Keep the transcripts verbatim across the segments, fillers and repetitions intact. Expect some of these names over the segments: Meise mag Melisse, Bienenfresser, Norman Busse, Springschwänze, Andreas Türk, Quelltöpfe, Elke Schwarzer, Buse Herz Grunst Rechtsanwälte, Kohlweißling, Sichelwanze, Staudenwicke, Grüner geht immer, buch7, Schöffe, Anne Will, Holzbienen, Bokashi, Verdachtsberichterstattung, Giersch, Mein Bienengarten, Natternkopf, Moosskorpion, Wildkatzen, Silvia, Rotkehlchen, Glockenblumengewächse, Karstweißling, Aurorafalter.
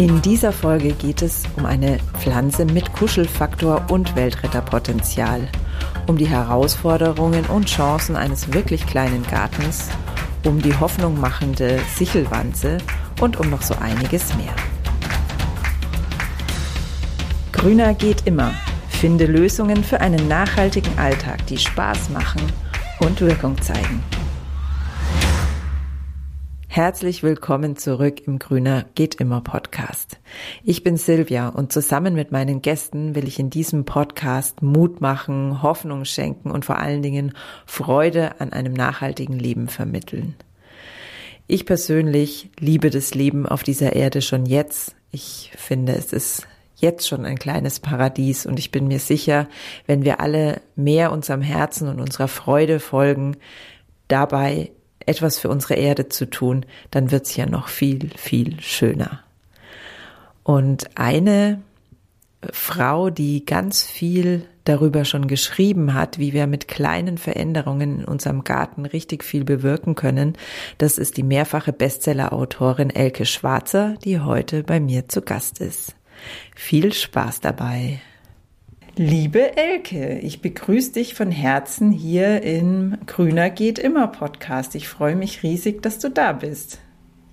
In dieser Folge geht es um eine Pflanze mit Kuschelfaktor und Weltretterpotenzial, um die Herausforderungen und Chancen eines wirklich kleinen Gartens, um die hoffnung machende Sichelwanze und um noch so einiges mehr. Grüner geht immer. Finde Lösungen für einen nachhaltigen Alltag, die Spaß machen und Wirkung zeigen. Herzlich willkommen zurück im Grüner geht immer Podcast. Ich bin Silvia und zusammen mit meinen Gästen will ich in diesem Podcast Mut machen, Hoffnung schenken und vor allen Dingen Freude an einem nachhaltigen Leben vermitteln. Ich persönlich liebe das Leben auf dieser Erde schon jetzt. Ich finde, es ist jetzt schon ein kleines Paradies und ich bin mir sicher, wenn wir alle mehr unserem Herzen und unserer Freude folgen, dabei etwas für unsere Erde zu tun, dann wird's ja noch viel, viel schöner. Und eine Frau, die ganz viel darüber schon geschrieben hat, wie wir mit kleinen Veränderungen in unserem Garten richtig viel bewirken können, das ist die mehrfache Bestseller-Autorin Elke Schwarzer, die heute bei mir zu Gast ist. Viel Spaß dabei! Liebe Elke, ich begrüße dich von Herzen hier im Grüner geht immer Podcast. Ich freue mich riesig, dass du da bist.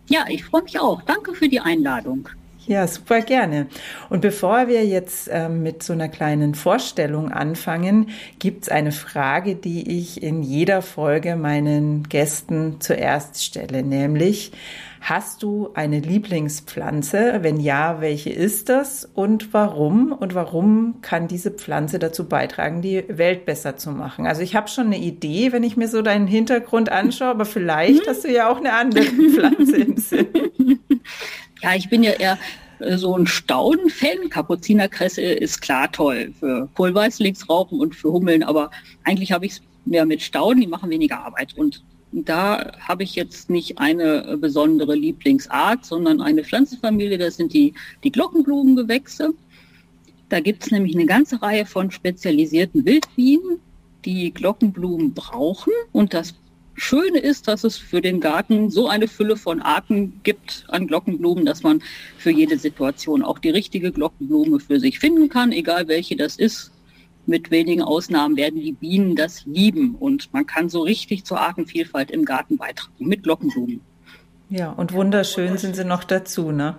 Ja, ich freue mich auch. Danke für die Einladung. Ja, super gerne. Und bevor wir jetzt äh, mit so einer kleinen Vorstellung anfangen, gibt es eine Frage, die ich in jeder Folge meinen Gästen zuerst stelle, nämlich: Hast du eine Lieblingspflanze? Wenn ja, welche ist das und warum? Und warum kann diese Pflanze dazu beitragen, die Welt besser zu machen? Also ich habe schon eine Idee, wenn ich mir so deinen Hintergrund anschaue, aber vielleicht hast du ja auch eine andere Pflanze im Sinn. Ja, ich bin ja eher so ein Stauden-Fan. Kapuzinerkresse ist klar toll für Kohlweißlingsraupen und für Hummeln, aber eigentlich habe ich es mehr mit Stauden, die machen weniger Arbeit und da habe ich jetzt nicht eine besondere Lieblingsart, sondern eine Pflanzenfamilie, das sind die, die Glockenblumengewächse. Da gibt es nämlich eine ganze Reihe von spezialisierten Wildbienen, die Glockenblumen brauchen. Und das Schöne ist, dass es für den Garten so eine Fülle von Arten gibt an Glockenblumen, dass man für jede Situation auch die richtige Glockenblume für sich finden kann, egal welche das ist. Mit wenigen Ausnahmen werden die Bienen das lieben und man kann so richtig zur Artenvielfalt im Garten beitragen mit Glockenblumen. Ja, und wunderschön sind sie noch dazu, ne?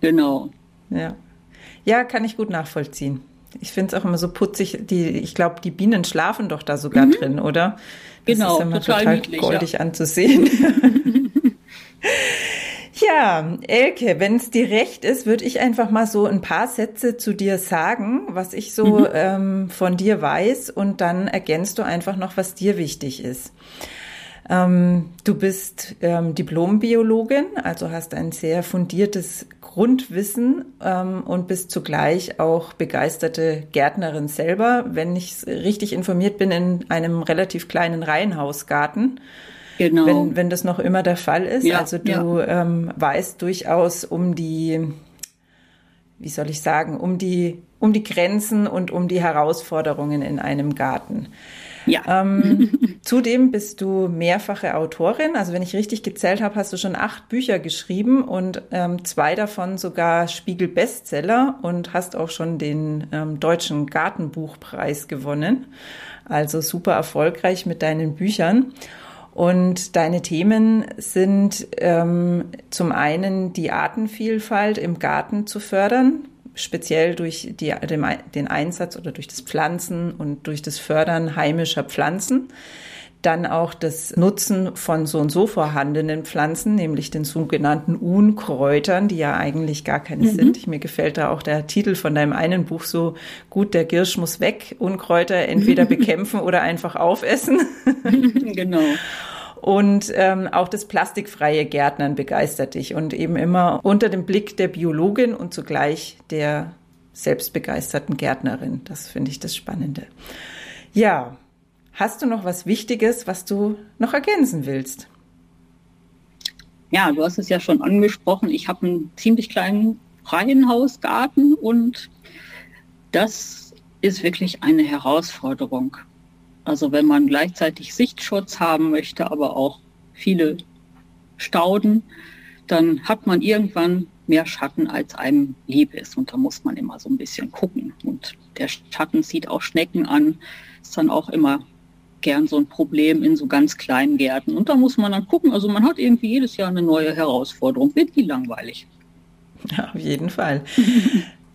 Genau. Ja, ja, kann ich gut nachvollziehen. Ich finde es auch immer so putzig, die, ich glaube, die Bienen schlafen doch da sogar mhm. drin, oder? Das genau, ist immer total, total niedlich, goldig ja. anzusehen. Ja, Elke, wenn es dir recht ist, würde ich einfach mal so ein paar Sätze zu dir sagen, was ich so mhm. ähm, von dir weiß und dann ergänzt du einfach noch, was dir wichtig ist. Ähm, du bist ähm, Diplombiologin, also hast ein sehr fundiertes Grundwissen ähm, und bist zugleich auch begeisterte Gärtnerin selber, wenn ich richtig informiert bin, in einem relativ kleinen Reihenhausgarten. Genau. Wenn, wenn das noch immer der Fall ist. Ja, also du ja. ähm, weißt durchaus um die, wie soll ich sagen, um die, um die Grenzen und um die Herausforderungen in einem Garten. Ja. Ähm, zudem bist du mehrfache Autorin. Also wenn ich richtig gezählt habe, hast du schon acht Bücher geschrieben und ähm, zwei davon sogar Spiegel-Bestseller und hast auch schon den ähm, Deutschen Gartenbuchpreis gewonnen. Also super erfolgreich mit deinen Büchern. Und deine Themen sind ähm, zum einen die Artenvielfalt im Garten zu fördern, speziell durch die, dem, den Einsatz oder durch das Pflanzen und durch das Fördern heimischer Pflanzen. Dann auch das Nutzen von so und so vorhandenen Pflanzen, nämlich den sogenannten Unkräutern, die ja eigentlich gar keine mhm. sind. Mir gefällt da auch der Titel von deinem einen Buch so gut, der Giersch muss weg, Unkräuter entweder bekämpfen oder einfach aufessen. Genau. Und ähm, auch das plastikfreie Gärtnern begeistert dich und eben immer unter dem Blick der Biologin und zugleich der selbstbegeisterten Gärtnerin. Das finde ich das Spannende. Ja. Hast du noch was Wichtiges, was du noch ergänzen willst? Ja, du hast es ja schon angesprochen. Ich habe einen ziemlich kleinen Reihenhausgarten und das ist wirklich eine Herausforderung. Also wenn man gleichzeitig Sichtschutz haben möchte, aber auch viele Stauden, dann hat man irgendwann mehr Schatten, als einem lieb ist. Und da muss man immer so ein bisschen gucken. Und der Schatten zieht auch Schnecken an. Ist dann auch immer gern so ein Problem in so ganz kleinen Gärten. Und da muss man dann gucken. Also man hat irgendwie jedes Jahr eine neue Herausforderung. Wird nie langweilig. Ja, auf jeden Fall.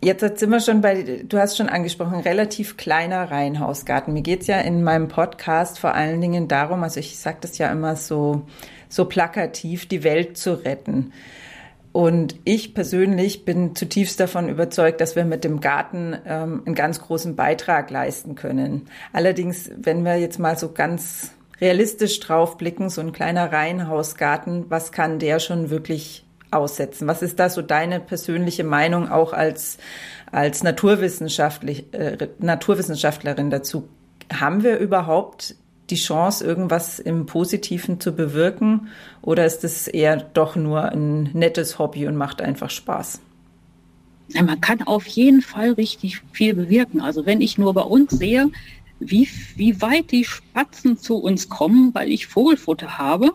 Jetzt sind wir schon bei, du hast schon angesprochen, relativ kleiner Reihenhausgarten. Mir geht es ja in meinem Podcast vor allen Dingen darum, also ich sage das ja immer so, so plakativ, die Welt zu retten. Und ich persönlich bin zutiefst davon überzeugt, dass wir mit dem Garten ähm, einen ganz großen Beitrag leisten können. Allerdings, wenn wir jetzt mal so ganz realistisch drauf blicken, so ein kleiner Reihenhausgarten, was kann der schon wirklich aussetzen? Was ist da so deine persönliche Meinung auch als, als naturwissenschaftlich, äh, Naturwissenschaftlerin dazu? Haben wir überhaupt die Chance, irgendwas im Positiven zu bewirken? Oder ist es eher doch nur ein nettes Hobby und macht einfach Spaß? Ja, man kann auf jeden Fall richtig viel bewirken. Also wenn ich nur bei uns sehe, wie, wie weit die Spatzen zu uns kommen, weil ich Vogelfutter habe,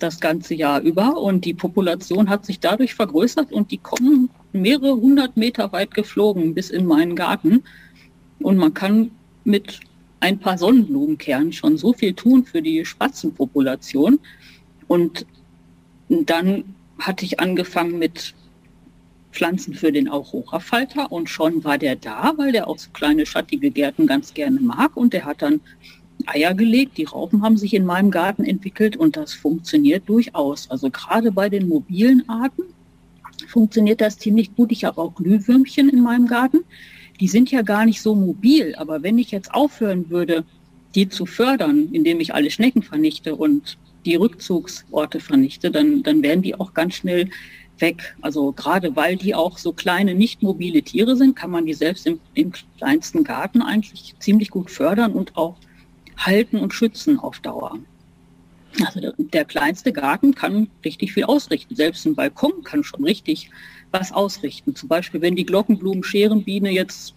das ganze Jahr über, und die Population hat sich dadurch vergrößert und die kommen mehrere hundert Meter weit geflogen bis in meinen Garten. Und man kann mit ein paar Sonnenblumenkernen schon so viel tun für die Spatzenpopulation. Und dann hatte ich angefangen mit Pflanzen für den Aurorafalter und schon war der da, weil der auch so kleine schattige Gärten ganz gerne mag, und der hat dann Eier gelegt, die Raupen haben sich in meinem Garten entwickelt und das funktioniert durchaus. Also gerade bei den mobilen Arten funktioniert das ziemlich gut. Ich habe auch Glühwürmchen in meinem Garten. Die sind ja gar nicht so mobil, aber wenn ich jetzt aufhören würde, die zu fördern, indem ich alle Schnecken vernichte und die Rückzugsorte vernichte, dann, dann wären die auch ganz schnell weg. Also gerade weil die auch so kleine, nicht mobile Tiere sind, kann man die selbst im, im kleinsten Garten eigentlich ziemlich gut fördern und auch halten und schützen auf Dauer. Also der, der kleinste Garten kann richtig viel ausrichten. Selbst ein Balkon kann schon richtig was ausrichten. Zum Beispiel, wenn die Glockenblumen-Scherenbiene jetzt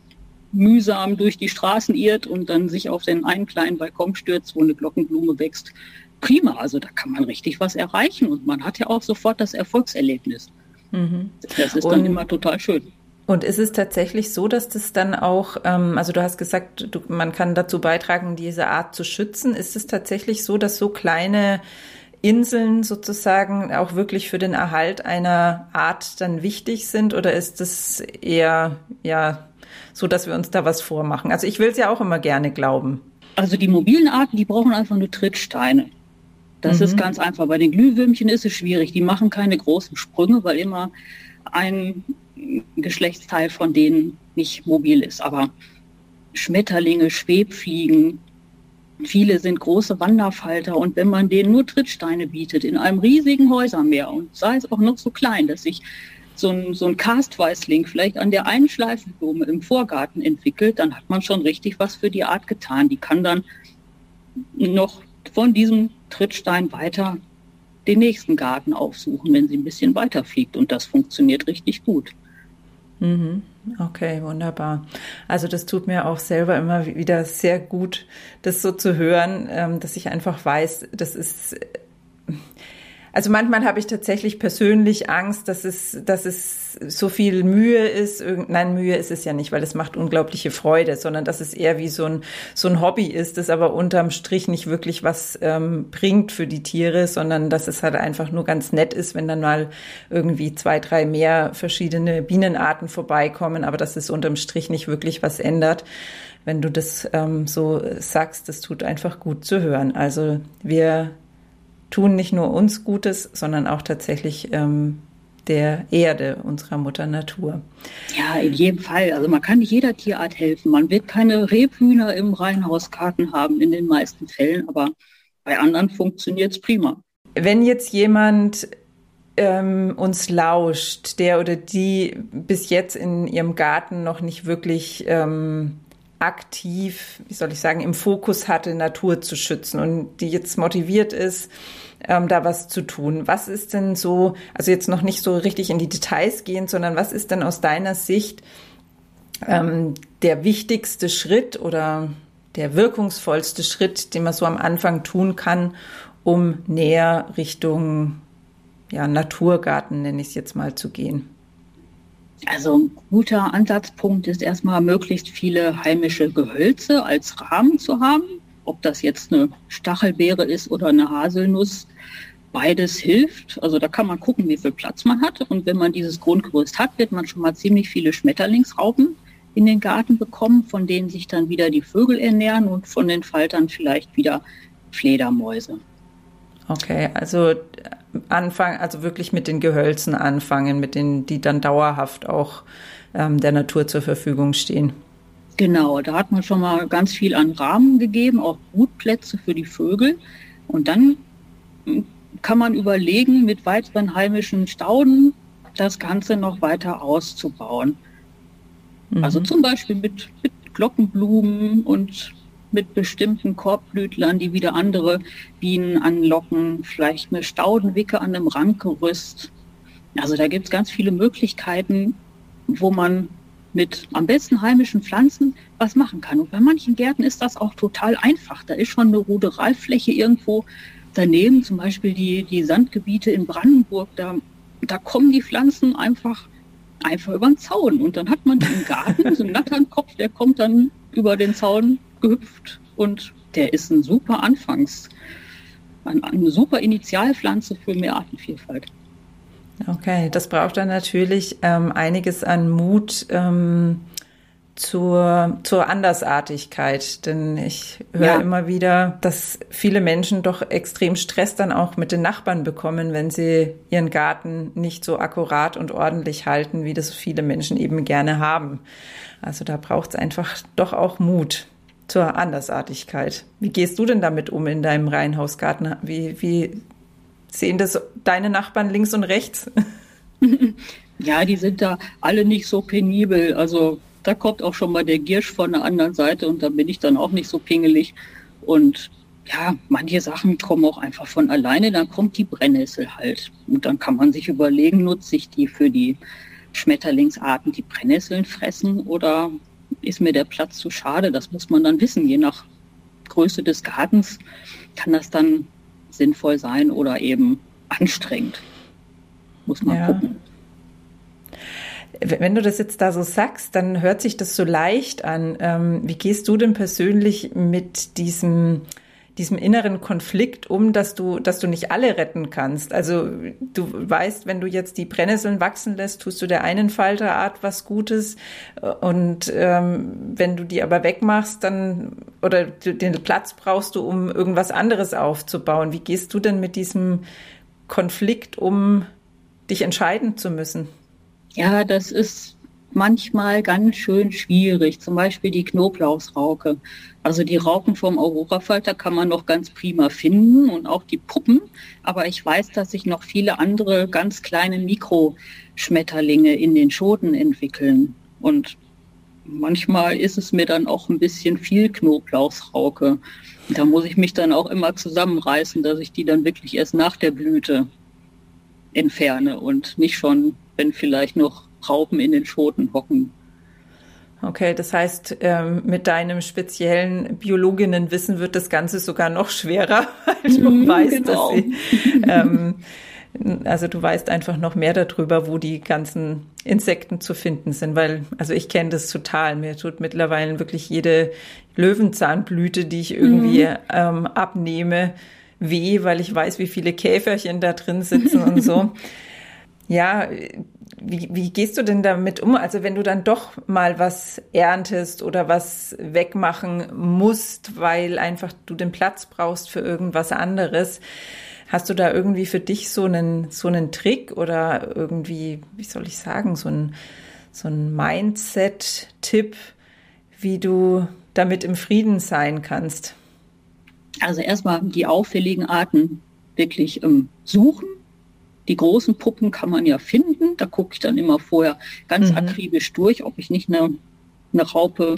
mühsam durch die Straßen irrt und dann sich auf den einen kleinen Balkon stürzt, wo eine Glockenblume wächst, prima. Also da kann man richtig was erreichen und man hat ja auch sofort das Erfolgserlebnis. Mhm. Das ist und dann immer total schön. Und ist es tatsächlich so, dass das dann auch, ähm, also du hast gesagt, du, man kann dazu beitragen, diese Art zu schützen. Ist es tatsächlich so, dass so kleine Inseln sozusagen auch wirklich für den Erhalt einer Art dann wichtig sind? Oder ist es eher ja so, dass wir uns da was vormachen? Also ich will es ja auch immer gerne glauben. Also die mobilen Arten, die brauchen einfach nur Trittsteine. Das mhm. ist ganz einfach. Bei den Glühwürmchen ist es schwierig. Die machen keine großen Sprünge, weil immer ein Geschlechtsteil von denen nicht mobil ist. Aber Schmetterlinge, Schwebfliegen, viele sind große Wanderfalter, und wenn man denen nur Trittsteine bietet in einem riesigen Häusermeer, und sei es auch noch so klein, dass sich so ein, so ein Karstweißling vielleicht an der einen Schleifenblume im Vorgarten entwickelt, dann hat man schon richtig was für die Art getan. Die kann dann noch von diesem Trittstein weiter den nächsten Garten aufsuchen, wenn sie ein bisschen weiter fliegt, und das funktioniert richtig gut. Okay, wunderbar. Also das tut mir auch selber immer wieder sehr gut, das so zu hören, dass ich einfach weiß, das ist, also manchmal habe ich tatsächlich persönlich Angst, dass es, dass es so viel Mühe ist. Nein, Mühe ist es ja nicht, weil es macht unglaubliche Freude, sondern dass es eher wie so ein, so ein Hobby ist, das aber unterm Strich nicht wirklich was ähm, bringt für die Tiere, sondern dass es halt einfach nur ganz nett ist, wenn dann mal irgendwie zwei, drei mehr verschiedene Bienenarten vorbeikommen, aber dass es unterm Strich nicht wirklich was ändert. Wenn du das ähm, so sagst, das tut einfach gut zu hören. Also wir tun nicht nur uns Gutes, sondern auch tatsächlich ähm, der Erde, unserer Mutter Natur. Ja, in jedem Fall. Also man kann nicht jeder Tierart helfen. Man wird keine Rebhühner im Reihenhausgarten haben in den meisten Fällen, aber bei anderen funktioniert es prima. Wenn jetzt jemand ähm, uns lauscht, der oder die bis jetzt in ihrem Garten noch nicht wirklich ähm, aktiv, wie soll ich sagen, im Fokus hatte, Natur zu schützen, und die jetzt motiviert ist, Ähm, da was zu tun. Was ist denn so, also jetzt noch nicht so richtig in die Details gehen, sondern was ist denn aus deiner Sicht ähm, der wichtigste Schritt oder der wirkungsvollste Schritt, den man so am Anfang tun kann, um näher Richtung ja, Naturgarten, nenne ich es jetzt mal, zu gehen? Also ein guter Ansatzpunkt ist erstmal, möglichst viele heimische Gehölze als Rahmen zu haben. Ob das jetzt eine Stachelbeere ist oder eine Haselnuss, beides hilft. Also da kann man gucken, wie viel Platz man hat. Und wenn man dieses Grundgerüst hat, wird man schon mal ziemlich viele Schmetterlingsraupen in den Garten bekommen, von denen sich dann wieder die Vögel ernähren und von den Faltern vielleicht wieder Fledermäuse. Okay, also anfangen, also wirklich mit den Gehölzen anfangen, mit denen, die dann dauerhaft auch ähm, der Natur zur Verfügung stehen. Genau, da hat man schon mal ganz viel an Rahmen gegeben, auch Brutplätze für die Vögel. Und dann kann man überlegen, mit weiteren heimischen Stauden das Ganze noch weiter auszubauen. Mhm. Also zum Beispiel mit, mit Glockenblumen und mit bestimmten Korbblütlern, die wieder andere Bienen anlocken, vielleicht eine Staudenwicke an einem Randgerüst. Also da gibt es ganz viele Möglichkeiten, wo man mit am besten heimischen Pflanzen was machen kann. Und bei manchen Gärten ist das auch total einfach. Da ist schon eine Ruderalfläche irgendwo daneben, zum Beispiel die, die Sandgebiete in Brandenburg. Da, da kommen die Pflanzen einfach, einfach über den Zaun. Und dann hat man im Garten so einen Natternkopf, der kommt dann über den Zaun gehüpft, und der ist ein super Anfangs, eine super Initialpflanze für mehr Artenvielfalt. Okay, das braucht dann natürlich ähm, einiges an Mut ähm, zur, zur Andersartigkeit, denn ich höre ja. immer wieder, dass viele Menschen doch extrem Stress dann auch mit den Nachbarn bekommen, wenn sie ihren Garten nicht so akkurat und ordentlich halten, wie das viele Menschen eben gerne haben. Also da braucht es einfach doch auch Mut zur Andersartigkeit. Wie gehst du denn damit um in deinem Reihenhausgarten? Wie, wie sehen das deine Nachbarn links und rechts? Ja, die sind da alle nicht so penibel. Also da kommt auch schon mal der Giersch von der anderen Seite und da bin ich dann auch nicht so pingelig. Und ja, manche Sachen kommen auch einfach von alleine. Dann kommt die Brennnessel halt. Und dann kann man sich überlegen, nutze ich die für die Schmetterlingsarten, die Brennnesseln fressen, oder ist mir der Platz zu schade? Das muss man dann wissen. Je nach Größe des Gartens kann das dann sinnvoll sein oder eben anstrengend. Muss man ja gucken. Wenn du das jetzt da so sagst, dann hört sich das so leicht an. Wie gehst du denn persönlich mit diesem, diesem inneren Konflikt um, dass du, dass du nicht alle retten kannst? Also du weißt, wenn du jetzt die Brennnesseln wachsen lässt, tust du der einen Falterart was Gutes, und ähm, wenn du die aber wegmachst, dann, oder den Platz brauchst du, um irgendwas anderes aufzubauen. Wie gehst du denn mit diesem Konflikt um, dich entscheiden zu müssen? Ja, das ist manchmal ganz schön schwierig, zum Beispiel die Knoblauchsrauke. Also die Raupen vom Aurorafalter kann man noch ganz prima finden und auch die Puppen. Aber ich weiß, dass sich noch viele andere ganz kleine Mikroschmetterlinge in den Schoten entwickeln. Und manchmal ist es mir dann auch ein bisschen viel Knoblauchsrauke. Da muss ich mich dann auch immer zusammenreißen, dass ich die dann wirklich erst nach der Blüte entferne und nicht schon, wenn vielleicht noch Raupen in den Schoten hocken. Okay, das heißt, ähm, mit deinem speziellen Biologinnenwissen wird das Ganze sogar noch schwerer, weil du mm, weißt, genau. dass sie, ähm, also du weißt einfach noch mehr darüber, wo die ganzen Insekten zu finden sind, weil, also ich kenne das total. Mir tut mittlerweile wirklich jede Löwenzahnblüte, die ich irgendwie mm. ähm, abnehme, weh, weil ich weiß, wie viele Käferchen da drin sitzen und so. Ja, Wie, wie gehst du denn damit um? Also wenn du dann doch mal was erntest oder was wegmachen musst, weil einfach du den Platz brauchst für irgendwas anderes, hast du da irgendwie für dich so einen, so einen Trick oder irgendwie, wie soll ich sagen, so ein, so ein Mindset-Tipp, wie du damit im Frieden sein kannst? Also erstmal die auffälligen Arten wirklich ähm, suchen. Die großen Puppen kann man ja finden. Da gucke ich dann immer vorher ganz mhm. akribisch durch, ob ich nicht eine, eine Raupe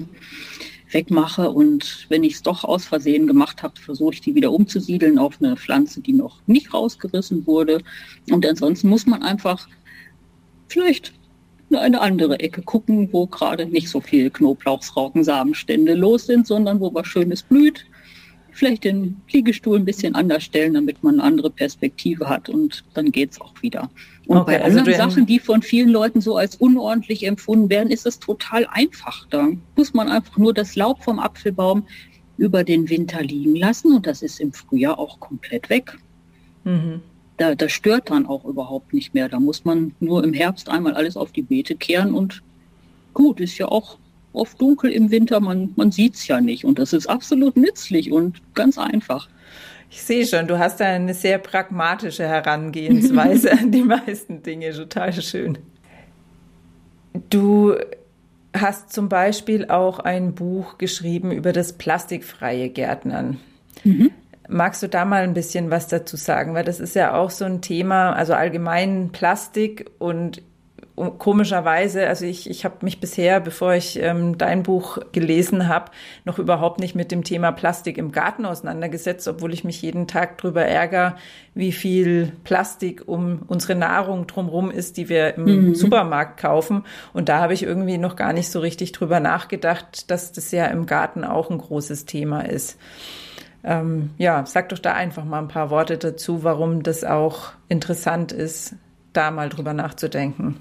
wegmache. Und wenn ich es doch aus Versehen gemacht habe, versuche ich die wieder umzusiedeln auf eine Pflanze, die noch nicht rausgerissen wurde. Und ansonsten muss man einfach vielleicht in eine andere Ecke gucken, wo gerade nicht so viel Knoblauchsraukensamenstände los sind, sondern wo was Schönes blüht. vielleicht den Liegestuhl ein bisschen anders stellen, damit man eine andere Perspektive hat, und dann geht's auch wieder. Und okay, bei also anderen Sachen, die von vielen Leuten so als unordentlich empfunden werden, ist das total einfach. Da muss man einfach nur das Laub vom Apfelbaum über den Winter liegen lassen, und das ist im Frühjahr auch komplett weg. Mhm. Da, das stört dann auch überhaupt nicht mehr. Da muss man nur im Herbst einmal alles auf die Beete kehren, und gut, ist ja auch oft dunkel im Winter, man, man sieht es ja nicht, und das ist absolut nützlich und ganz einfach. Ich sehe schon, du hast da eine sehr pragmatische Herangehensweise an die meisten Dinge, total schön. Du hast zum Beispiel auch ein Buch geschrieben über das plastikfreie Gärtnern. Mhm. Magst du da mal ein bisschen was dazu sagen? Weil das ist ja auch so ein Thema, also allgemein Plastik, und komischerweise, also ich, ich habe mich bisher, bevor ich ähm, dein Buch gelesen habe, noch überhaupt nicht mit dem Thema Plastik im Garten auseinandergesetzt, obwohl ich mich jeden Tag drüber ärgere, wie viel Plastik um unsere Nahrung drumherum ist, die wir im mhm. Supermarkt kaufen. Und da habe ich irgendwie noch gar nicht so richtig drüber nachgedacht, dass das ja im Garten auch ein großes Thema ist. Ähm, ja, sag doch da einfach mal ein paar Worte dazu, warum das auch interessant ist, da mal drüber nachzudenken.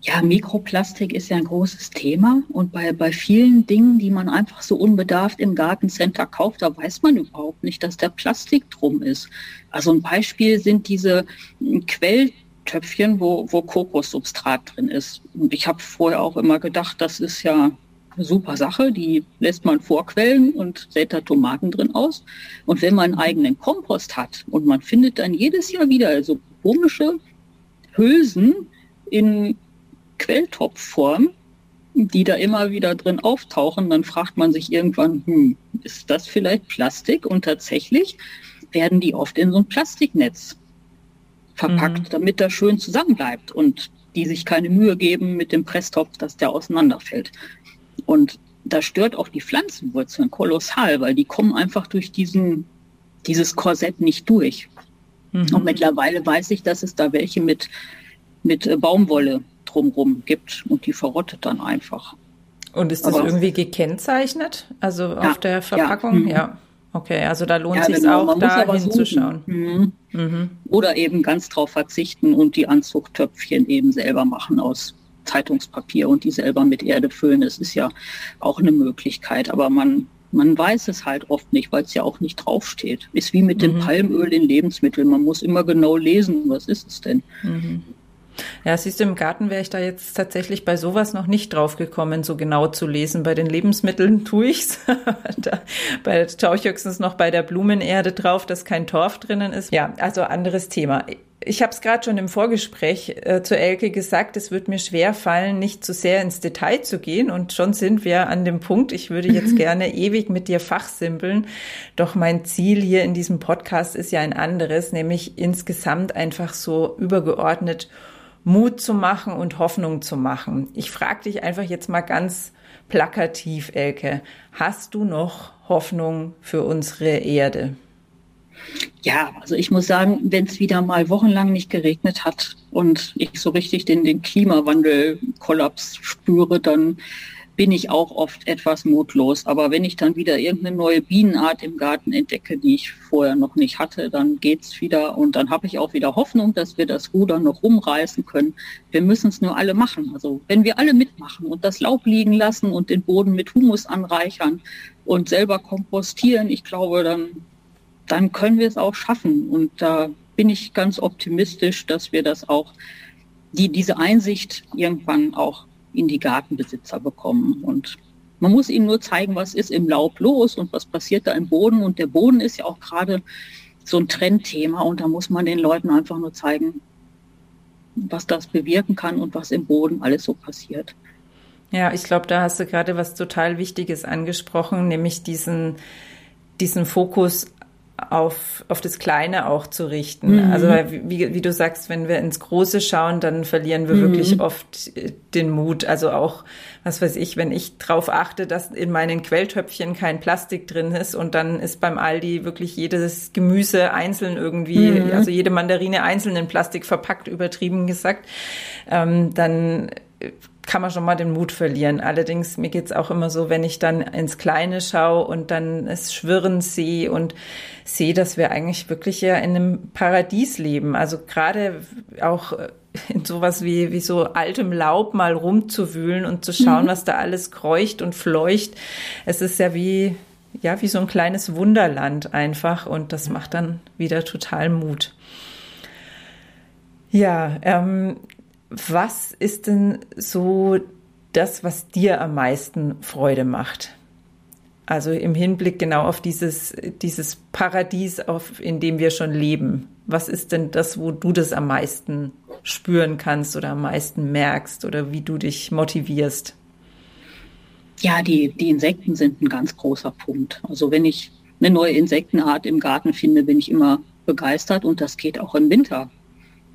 Ja, Mikroplastik ist ja ein großes Thema, und bei, bei vielen Dingen, die man einfach so unbedarft im Gartencenter kauft, da weiß man überhaupt nicht, dass da Plastik drum ist. Also ein Beispiel sind diese Quelltöpfchen, wo, wo Kokossubstrat drin ist. Und ich habe vorher auch immer gedacht, das ist ja eine super Sache, die lässt man vorquellen und sät da Tomaten drin aus. Und wenn man einen eigenen Kompost hat und man findet dann jedes Jahr wieder so komische Hülsen in Quelltopfform, die da immer wieder drin auftauchen, dann fragt man sich irgendwann, hm, ist das vielleicht Plastik? Und tatsächlich werden die oft in so ein Plastiknetz verpackt, mhm. damit das schön zusammenbleibt und die sich keine Mühe geben mit dem Presstopf, dass der auseinanderfällt. Und das stört auch die Pflanzenwurzeln kolossal, weil die kommen einfach durch diesen, dieses Korsett nicht durch. Mhm. Und mittlerweile weiß ich, dass es da welche mit, mit Baumwolle drumherum gibt, und die verrottet dann einfach. Und ist das Aber irgendwie gekennzeichnet? Also ja, auf der Verpackung? Ja. Mhm. ja. Okay, also da lohnt ja, sich genau. auch, man da hinzuschauen. Mhm. Mhm. Oder eben ganz drauf verzichten und die Anzuchttöpfchen eben selber machen aus Zeitungspapier und die selber mit Erde füllen. Das ist ja auch eine Möglichkeit. Aber man, man weiß es halt oft nicht, weil es ja auch nicht draufsteht. Ist wie mit mhm. dem Palmöl in Lebensmitteln. Man muss immer genau lesen, was ist es denn? Mhm. Ja, siehst du, im Garten wäre ich da jetzt tatsächlich bei sowas noch nicht drauf gekommen, so genau zu lesen. Bei den Lebensmitteln tue ich's. Da schaue ich höchstens noch bei der Blumenerde drauf, dass kein Torf drinnen ist. Ja, also anderes Thema. Ich habe es gerade schon im Vorgespräch äh, zu Elke gesagt, es wird mir schwer fallen, nicht zu sehr ins Detail zu gehen. Und schon sind wir an dem Punkt, ich würde jetzt gerne ewig mit dir fachsimpeln. Doch mein Ziel hier in diesem Podcast ist ja ein anderes, nämlich insgesamt einfach so übergeordnet Mut zu machen und Hoffnung zu machen. Ich frage dich einfach jetzt mal ganz plakativ, Elke, hast du noch Hoffnung für unsere Erde? Ja, also ich muss sagen, wenn es wieder mal wochenlang nicht geregnet hat und ich so richtig den, den Klimawandel-Kollaps spüre, dann bin ich auch oft etwas mutlos. Aber wenn ich dann wieder irgendeine neue Bienenart im Garten entdecke, die ich vorher noch nicht hatte, dann geht's wieder. Und dann habe ich auch wieder Hoffnung, dass wir das Ruder noch rumreißen können. Wir müssen es nur alle machen. Also wenn wir alle mitmachen und das Laub liegen lassen und den Boden mit Humus anreichern und selber kompostieren, ich glaube, dann, dann können wir es auch schaffen. Und da bin ich ganz optimistisch, dass wir das auch, die, diese Einsicht irgendwann auch in die Gartenbesitzer bekommen. Und man muss ihnen nur zeigen, was ist im Laub los und was passiert da im Boden. Und der Boden ist ja auch gerade so ein Trendthema. Und da muss man den Leuten einfach nur zeigen, was das bewirken kann und was im Boden alles so passiert. Ja, ich glaube, da hast du gerade was total Wichtiges angesprochen, nämlich diesen, diesen Fokus auf, auf das Kleine auch zu richten. Mhm. Also wie, wie du sagst, wenn wir ins Große schauen, dann verlieren wir mhm. wirklich oft den Mut. Also auch, was weiß ich, wenn ich drauf achte, dass in meinen Quelltöpfchen kein Plastik drin ist und dann ist beim Aldi wirklich jedes Gemüse einzeln irgendwie, mhm. also jede Mandarine einzeln in Plastik verpackt, übertrieben gesagt, ähm, dann kann man schon mal den Mut verlieren. Allerdings, mir geht's auch immer so, wenn ich dann ins Kleine schaue und dann es schwirren sehe und sehe, dass wir eigentlich wirklich ja in einem Paradies leben. Also gerade auch in sowas wie, wie so altem Laub mal rumzuwühlen und zu schauen, mhm. was da alles kreucht und fleucht. Es ist ja wie, ja, wie so ein kleines Wunderland einfach, und das macht dann wieder total Mut. Ja, ähm, was ist denn so das, was dir am meisten Freude macht? Also im Hinblick genau auf dieses, dieses Paradies, auf, in dem wir schon leben. Was ist denn das, wo du das am meisten spüren kannst oder am meisten merkst oder wie du dich motivierst? Ja, die, die Insekten sind ein ganz großer Punkt. Also wenn ich eine neue Insektenart im Garten finde, bin ich immer begeistert, und das geht auch im Winter.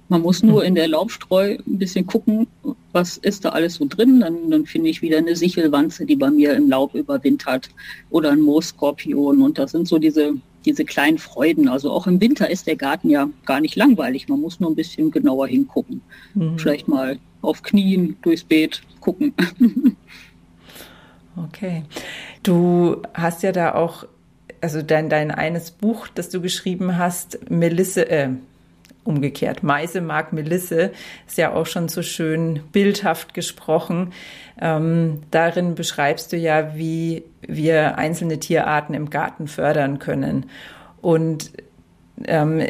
Man muss nur in der Laubstreu ein bisschen gucken, was ist da alles so drin. Dann, dann finde ich wieder eine Sichelwanze, die bei mir im Laub überwintert, oder ein Moosskorpion. Und das sind so diese, diese kleinen Freuden. Also auch im Winter ist der Garten ja gar nicht langweilig. Man muss nur ein bisschen genauer hingucken. Mhm. Vielleicht mal auf Knien durchs Beet gucken. Okay. Du hast ja da auch, also dein, dein eines Buch, das du geschrieben hast, Melisse, äh, umgekehrt, Meise mag Melisse, ist ja auch schon so schön bildhaft gesprochen. Ähm, darin beschreibst du ja, wie wir einzelne Tierarten im Garten fördern können. Und ähm,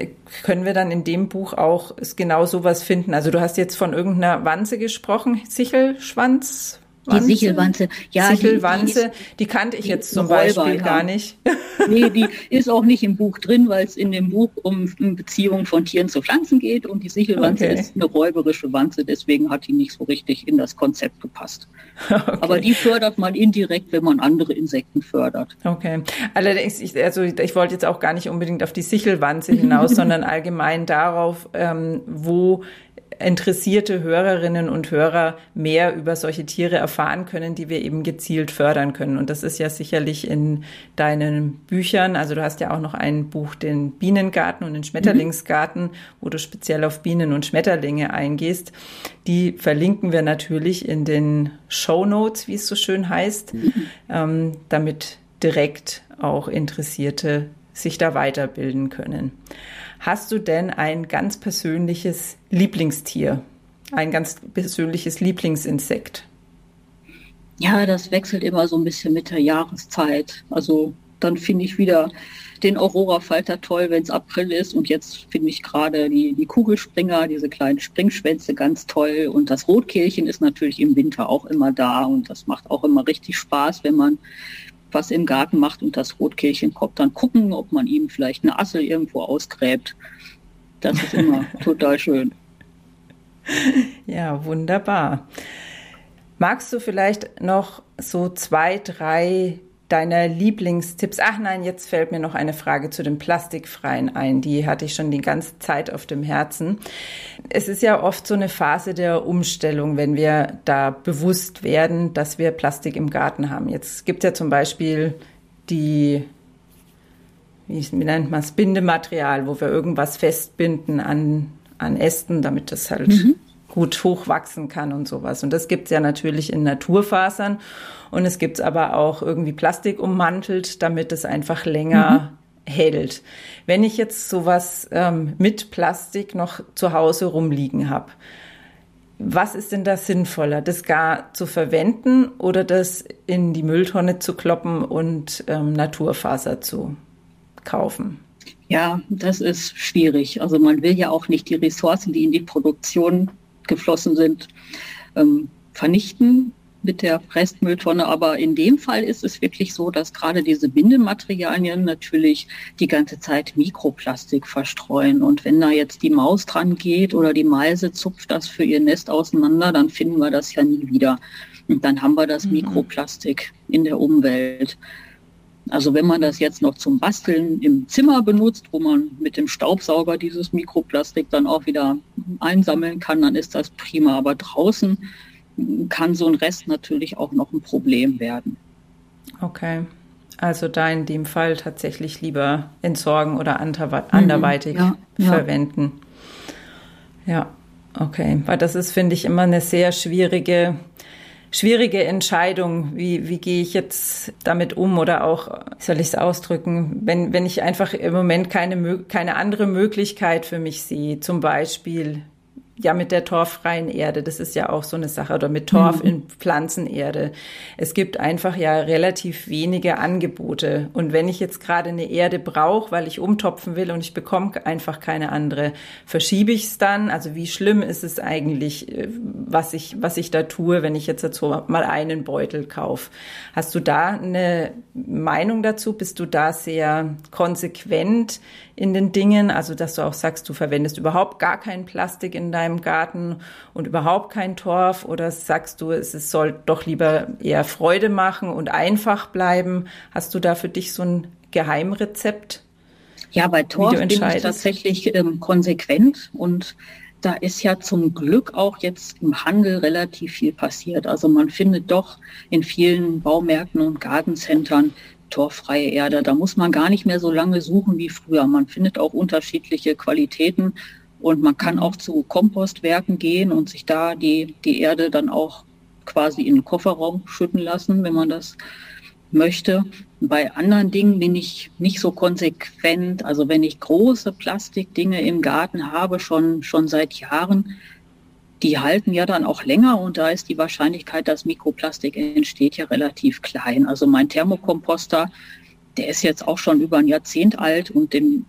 können wir dann in dem Buch auch genau sowas finden? Also du hast jetzt von irgendeiner Wanze gesprochen, Sichelschwanz? Die Sichelwanze, ja. Sichelwanze, die, die, ist, die kannte ich die jetzt zum Räuber, Beispiel ja. gar nicht. Nee, die ist auch nicht im Buch drin, weil es in dem Buch um Beziehungen von Tieren zu Pflanzen geht, und die Sichelwanze okay. ist eine räuberische Wanze, deswegen hat die nicht so richtig in das Konzept gepasst. Okay. Aber die fördert man indirekt, wenn man andere Insekten fördert. Okay, allerdings, ich, also ich wollte jetzt auch gar nicht unbedingt auf die Sichelwanze hinaus, sondern allgemein darauf, ähm, wo interessierte Hörerinnen und Hörer mehr über solche Tiere erfahren können, die wir eben gezielt fördern können. Und das ist ja sicherlich in deinen Büchern, also du hast ja auch noch ein Buch, den Bienengarten und den Schmetterlingsgarten, mhm. wo du speziell auf Bienen und Schmetterlinge eingehst. Die verlinken wir natürlich in den Shownotes, wie es so schön heißt, mhm. ähm, damit direkt auch Interessierte sich da weiterbilden können. Hast du denn ein ganz persönliches Lieblingstier, ein ganz persönliches Lieblingsinsekt? Ja, das wechselt immer so ein bisschen mit der Jahreszeit. Also dann finde ich wieder den Aurorafalter toll, wenn es April ist. Und jetzt finde ich gerade die, die Kugelspringer, diese kleinen Springschwänze ganz toll. Und das Rotkehlchen ist natürlich im Winter auch immer da. Und das macht auch immer richtig Spaß, wenn man was im Garten macht und das Rotkehlchen kommt, dann gucken, ob man ihm vielleicht eine Assel irgendwo ausgräbt. Das ist immer total schön. Ja, wunderbar. Magst du vielleicht noch so zwei, drei deiner Lieblingstipps? Ach nein, jetzt fällt mir noch eine Frage zu dem Plastikfreien ein. Die hatte ich schon die ganze Zeit auf dem Herzen. Es ist ja oft so eine Phase der Umstellung, wenn wir da bewusst werden, dass wir Plastik im Garten haben. Jetzt gibt es ja zum Beispiel die, wie nennt man es, Bindematerial, wo wir irgendwas festbinden an, an Ästen, damit das halt mhm. gut hochwachsen kann und sowas. Und das gibt es ja natürlich in Naturfasern, und es gibt es aber auch irgendwie Plastik ummantelt, damit es einfach länger mhm. hält. Wenn ich jetzt sowas ähm, mit Plastik noch zu Hause rumliegen habe, was ist denn da sinnvoller, das gar zu verwenden oder das in die Mülltonne zu kloppen und ähm, Naturfaser zu kaufen? Ja, das ist schwierig. Also man will ja auch nicht die Ressourcen, die in die Produktion geflossen sind, ähm, vernichten mit der Restmülltonne. Aber in dem Fall ist es wirklich so, dass gerade diese Bindematerialien natürlich die ganze Zeit Mikroplastik verstreuen. Und wenn da jetzt die Maus dran geht oder die Meise zupft das für ihr Nest auseinander, dann finden wir das ja nie wieder. Und dann haben wir das mhm. Mikroplastik in der Umwelt. Also wenn man das jetzt noch zum Basteln im Zimmer benutzt, wo man mit dem Staubsauger dieses Mikroplastik dann auch wieder einsammeln kann, dann ist das prima. Aber draußen kann so ein Rest natürlich auch noch ein Problem werden. Okay, also da in dem Fall tatsächlich lieber entsorgen oder anderweitig mhm, ja, verwenden. Ja. ja, Okay, weil das ist, finde ich, immer eine sehr schwierige, schwierige Entscheidung. Wie, wie gehe ich jetzt damit um oder auch, wie soll ich es ausdrücken, wenn, wenn ich einfach im Moment keine, keine andere Möglichkeit für mich sehe, zum Beispiel ja mit der torffreien Erde, das ist ja auch so eine Sache, oder mit Torf mhm. in Pflanzenerde. Es gibt einfach ja relativ wenige Angebote. Und wenn ich jetzt gerade eine Erde brauche, weil ich umtopfen will und ich bekomme einfach keine andere, verschiebe ich es dann? Also wie schlimm ist es eigentlich, was ich, was ich da tue, wenn ich jetzt, jetzt so mal einen Beutel kaufe? Hast du da eine Meinung dazu? Bist du da sehr konsequent in den Dingen? Also dass du auch sagst, du verwendest überhaupt gar kein Plastik in deinem im Garten und überhaupt kein Torf, oder sagst du, es soll doch lieber eher Freude machen und einfach bleiben? Hast du da für dich so ein Geheimrezept? Ja, bei Torf bin ich tatsächlich ähm, konsequent, und da ist ja zum Glück auch jetzt im Handel relativ viel passiert. Also man findet doch in vielen Baumärkten und Gartencentern torffreie Erde. Da muss man gar nicht mehr so lange suchen wie früher. Man findet auch unterschiedliche Qualitäten. Und man kann auch zu Kompostwerken gehen und sich da die, die Erde dann auch quasi in den Kofferraum schütten lassen, wenn man das möchte. Bei anderen Dingen bin ich nicht so konsequent. Also wenn ich große Plastikdinge im Garten habe, schon, schon seit Jahren, die halten ja dann auch länger, und da ist die Wahrscheinlichkeit, dass Mikroplastik entsteht, ja relativ klein. Also mein Thermokomposter, der ist jetzt auch schon über ein Jahrzehnt alt, und dem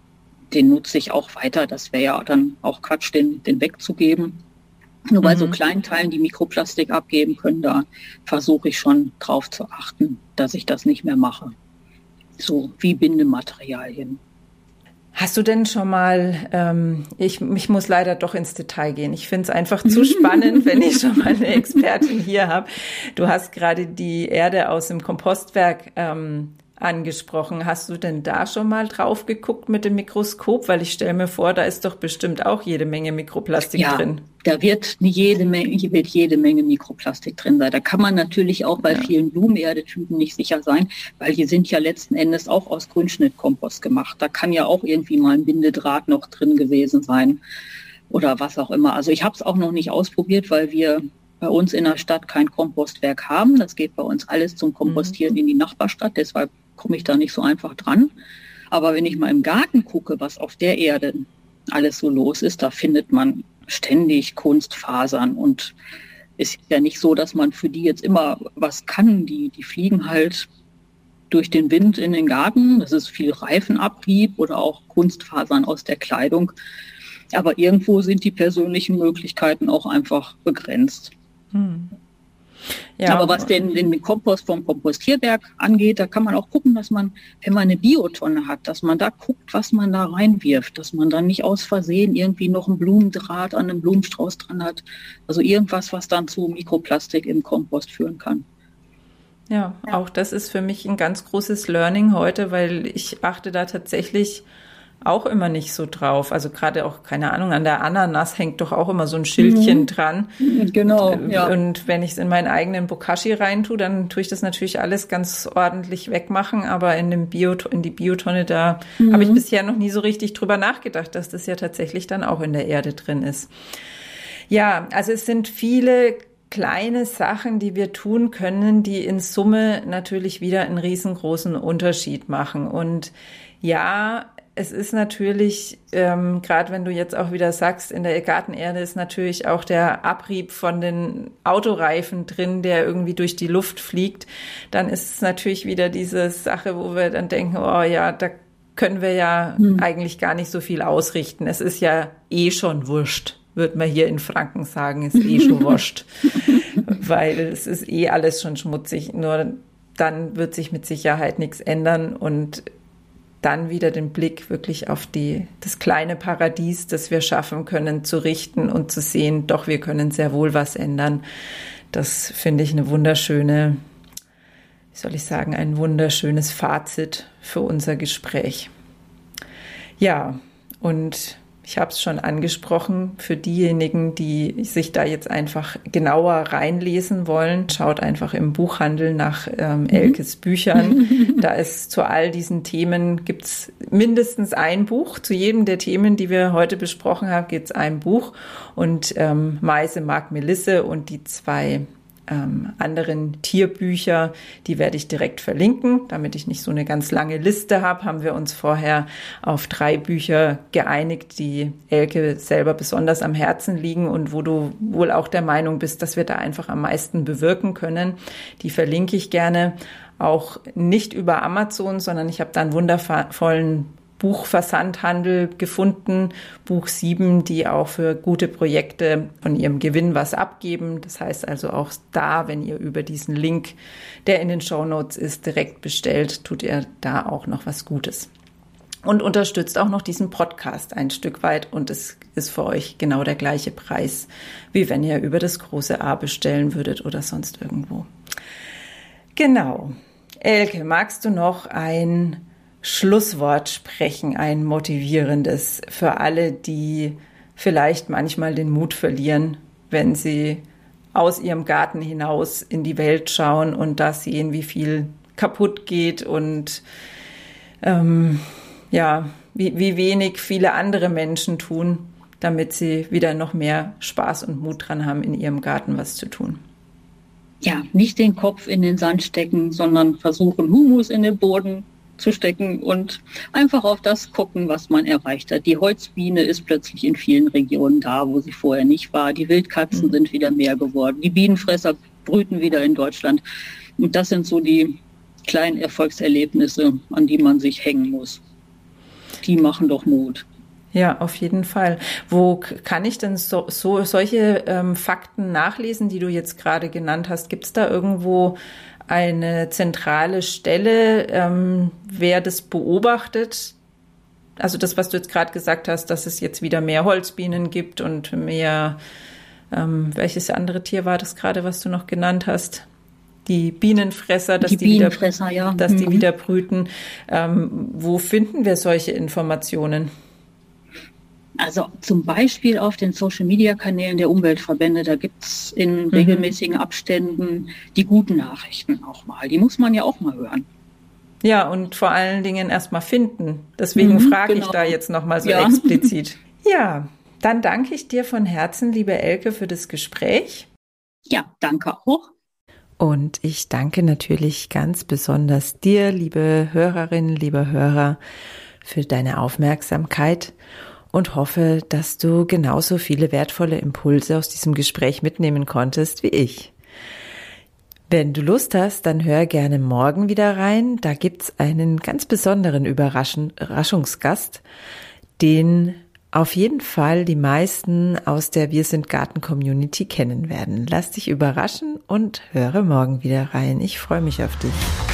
den nutze ich auch weiter. Das wäre ja dann auch Quatsch, den, den wegzugeben. Nur bei mhm. so kleinen Teilen, die Mikroplastik abgeben können, da versuche ich schon drauf zu achten, dass ich das nicht mehr mache. So wie Bindematerialien. Hast du denn schon mal, ähm, ich, ich muss leider doch ins Detail gehen. Ich finde es einfach zu spannend, wenn ich schon mal eine Expertin hier habe. Du hast gerade die Erde aus dem Kompostwerk ähm, angesprochen. Hast du denn da schon mal drauf geguckt mit dem Mikroskop? Weil ich stelle mir vor, da ist doch bestimmt auch jede Menge Mikroplastik ja, drin. Ja, da wird jede, wird jede Menge Mikroplastik drin sein. Da kann man natürlich auch bei ja. vielen Blumenerdetypen nicht sicher sein, weil die sind ja letzten Endes auch aus Grünschnittkompost gemacht. Da kann ja auch irgendwie mal ein Bindedraht noch drin gewesen sein oder was auch immer. Also ich habe es auch noch nicht ausprobiert, weil wir bei uns in der Stadt kein Kompostwerk haben. Das geht bei uns alles zum Kompostieren mhm. in die Nachbarstadt. Deshalb komme ich da nicht so einfach dran. Aber wenn ich mal im Garten gucke, was auf der Erde alles so los ist, da findet man ständig Kunstfasern. Und ist ja nicht so, dass man für die jetzt immer was kann. Die, die fliegen halt durch den Wind in den Garten. Das ist viel Reifenabrieb oder auch Kunstfasern aus der Kleidung. Aber irgendwo sind die persönlichen Möglichkeiten auch einfach begrenzt. Hm. Ja. Aber was den, den Kompost vom Kompostierwerk angeht, da kann man auch gucken, dass man, wenn man eine Biotonne hat, dass man da guckt, was man da reinwirft, dass man dann nicht aus Versehen irgendwie noch einen Blumendraht an einem Blumenstrauß dran hat. Also irgendwas, was dann zu Mikroplastik im Kompost führen kann. Ja, ja. Auch das ist für mich ein ganz großes Learning heute, weil ich achte da tatsächlich auch immer nicht so drauf. Also gerade auch, keine Ahnung, an der Ananas hängt doch auch immer so ein Schildchen mhm. dran. Genau, und, ja. Und wenn ich es in meinen eigenen Bokashi reintue, dann tue ich das natürlich alles ganz ordentlich wegmachen, aber in, dem Bio, in die Biotonne, da mhm. habe ich bisher noch nie so richtig drüber nachgedacht, dass das ja tatsächlich dann auch in der Erde drin ist. Ja, also es sind viele kleine Sachen, die wir tun können, die in Summe natürlich wieder einen riesengroßen Unterschied machen. Und ja, es ist natürlich, ähm, gerade wenn du jetzt auch wieder sagst, in der Gartenerde ist natürlich auch der Abrieb von den Autoreifen drin, der irgendwie durch die Luft fliegt. Dann ist es natürlich wieder diese Sache, wo wir dann denken, oh ja, da können wir ja hm. eigentlich gar nicht so viel ausrichten. Es ist ja eh schon wurscht, würde man hier in Franken sagen, ist eh schon wurscht, weil es ist eh alles schon schmutzig. Nur dann wird sich mit Sicherheit nichts ändern, und dann wieder den Blick wirklich auf die, das kleine Paradies, das wir schaffen können, zu richten und zu sehen, doch, wir können sehr wohl was ändern. Das finde ich eine wunderschöne, wie soll ich sagen, ein wunderschönes Fazit für unser Gespräch. Ja, und Ich habe es schon angesprochen, für diejenigen, die sich da jetzt einfach genauer reinlesen wollen, schaut einfach im Buchhandel nach ähm, Elkes Büchern. Da ist zu all diesen Themen, gibt es mindestens ein Buch. Zu jedem der Themen, die wir heute besprochen haben, gibt es ein Buch. Und ähm, Meise mag Melisse und die zwei Ähm, anderen Tierbücher, die werde ich direkt verlinken, damit ich nicht so eine ganz lange Liste habe, haben wir uns vorher auf drei Bücher geeinigt, die Elke selber besonders am Herzen liegen und wo du wohl auch der Meinung bist, dass wir da einfach am meisten bewirken können. Die verlinke ich gerne, auch nicht über Amazon, sondern ich habe da einen wundervollen Buchversandhandel gefunden, Buch sieben, die auch für gute Projekte von ihrem Gewinn was abgeben. Das heißt also auch da, wenn ihr über diesen Link, der in den Shownotes ist, direkt bestellt, tut ihr da auch noch was Gutes. Und unterstützt auch noch diesen Podcast ein Stück weit und es ist für euch genau der gleiche Preis, wie wenn ihr über das große A bestellen würdet oder sonst irgendwo. Genau. Elke, magst du noch ein Schlusswort sprechen, ein motivierendes für alle, die vielleicht manchmal den Mut verlieren, wenn sie aus ihrem Garten hinaus in die Welt schauen und da sehen, wie viel kaputt geht und ähm, ja, wie, wie wenig viele andere Menschen tun, damit sie wieder noch mehr Spaß und Mut dran haben, in ihrem Garten was zu tun. Ja, nicht den Kopf in den Sand stecken, sondern versuchen, Humus in den Boden zu stecken und einfach auf das gucken, was man erreicht hat. Die Holzbiene ist plötzlich in vielen Regionen da, wo sie vorher nicht war. Die Wildkatzen mhm. sind wieder mehr geworden. Die Bienenfresser brüten wieder in Deutschland. Und das sind so die kleinen Erfolgserlebnisse, an die man sich hängen muss. Die machen doch Mut. Ja, auf jeden Fall. Wo kann ich denn so, so solche ähm, Fakten nachlesen, die du jetzt gerade genannt hast? Gibt es da irgendwo eine zentrale Stelle, ähm, wer das beobachtet? Also das, was du jetzt gerade gesagt hast, dass es jetzt wieder mehr Holzbienen gibt und mehr, ähm, welches andere Tier war das gerade, was du noch genannt hast? Die Bienenfresser, dass die, die, Bienenfresser, wieder, ja. dass mhm. die wieder brüten. Ähm, wo finden wir solche Informationen? Also zum Beispiel auf den Social-Media-Kanälen der Umweltverbände, da gibt es in mhm. regelmäßigen Abständen die guten Nachrichten auch mal. Die muss man ja auch mal hören. Ja, und vor allen Dingen erst mal finden. Deswegen mhm, frage genau. ich da jetzt nochmal so ja. explizit. Ja, dann danke ich dir von Herzen, liebe Elke, für das Gespräch. Ja, danke auch. Und ich danke natürlich ganz besonders dir, liebe Hörerin, lieber Hörer, für deine Aufmerksamkeit. Und hoffe, dass du genauso viele wertvolle Impulse aus diesem Gespräch mitnehmen konntest wie ich. Wenn du Lust hast, dann hör gerne morgen wieder rein. Da gibt's einen ganz besonderen Überraschungsgast, den auf jeden Fall die meisten aus der Wir sind Garten-Community kennen werden. Lass dich überraschen und höre morgen wieder rein. Ich freue mich auf dich.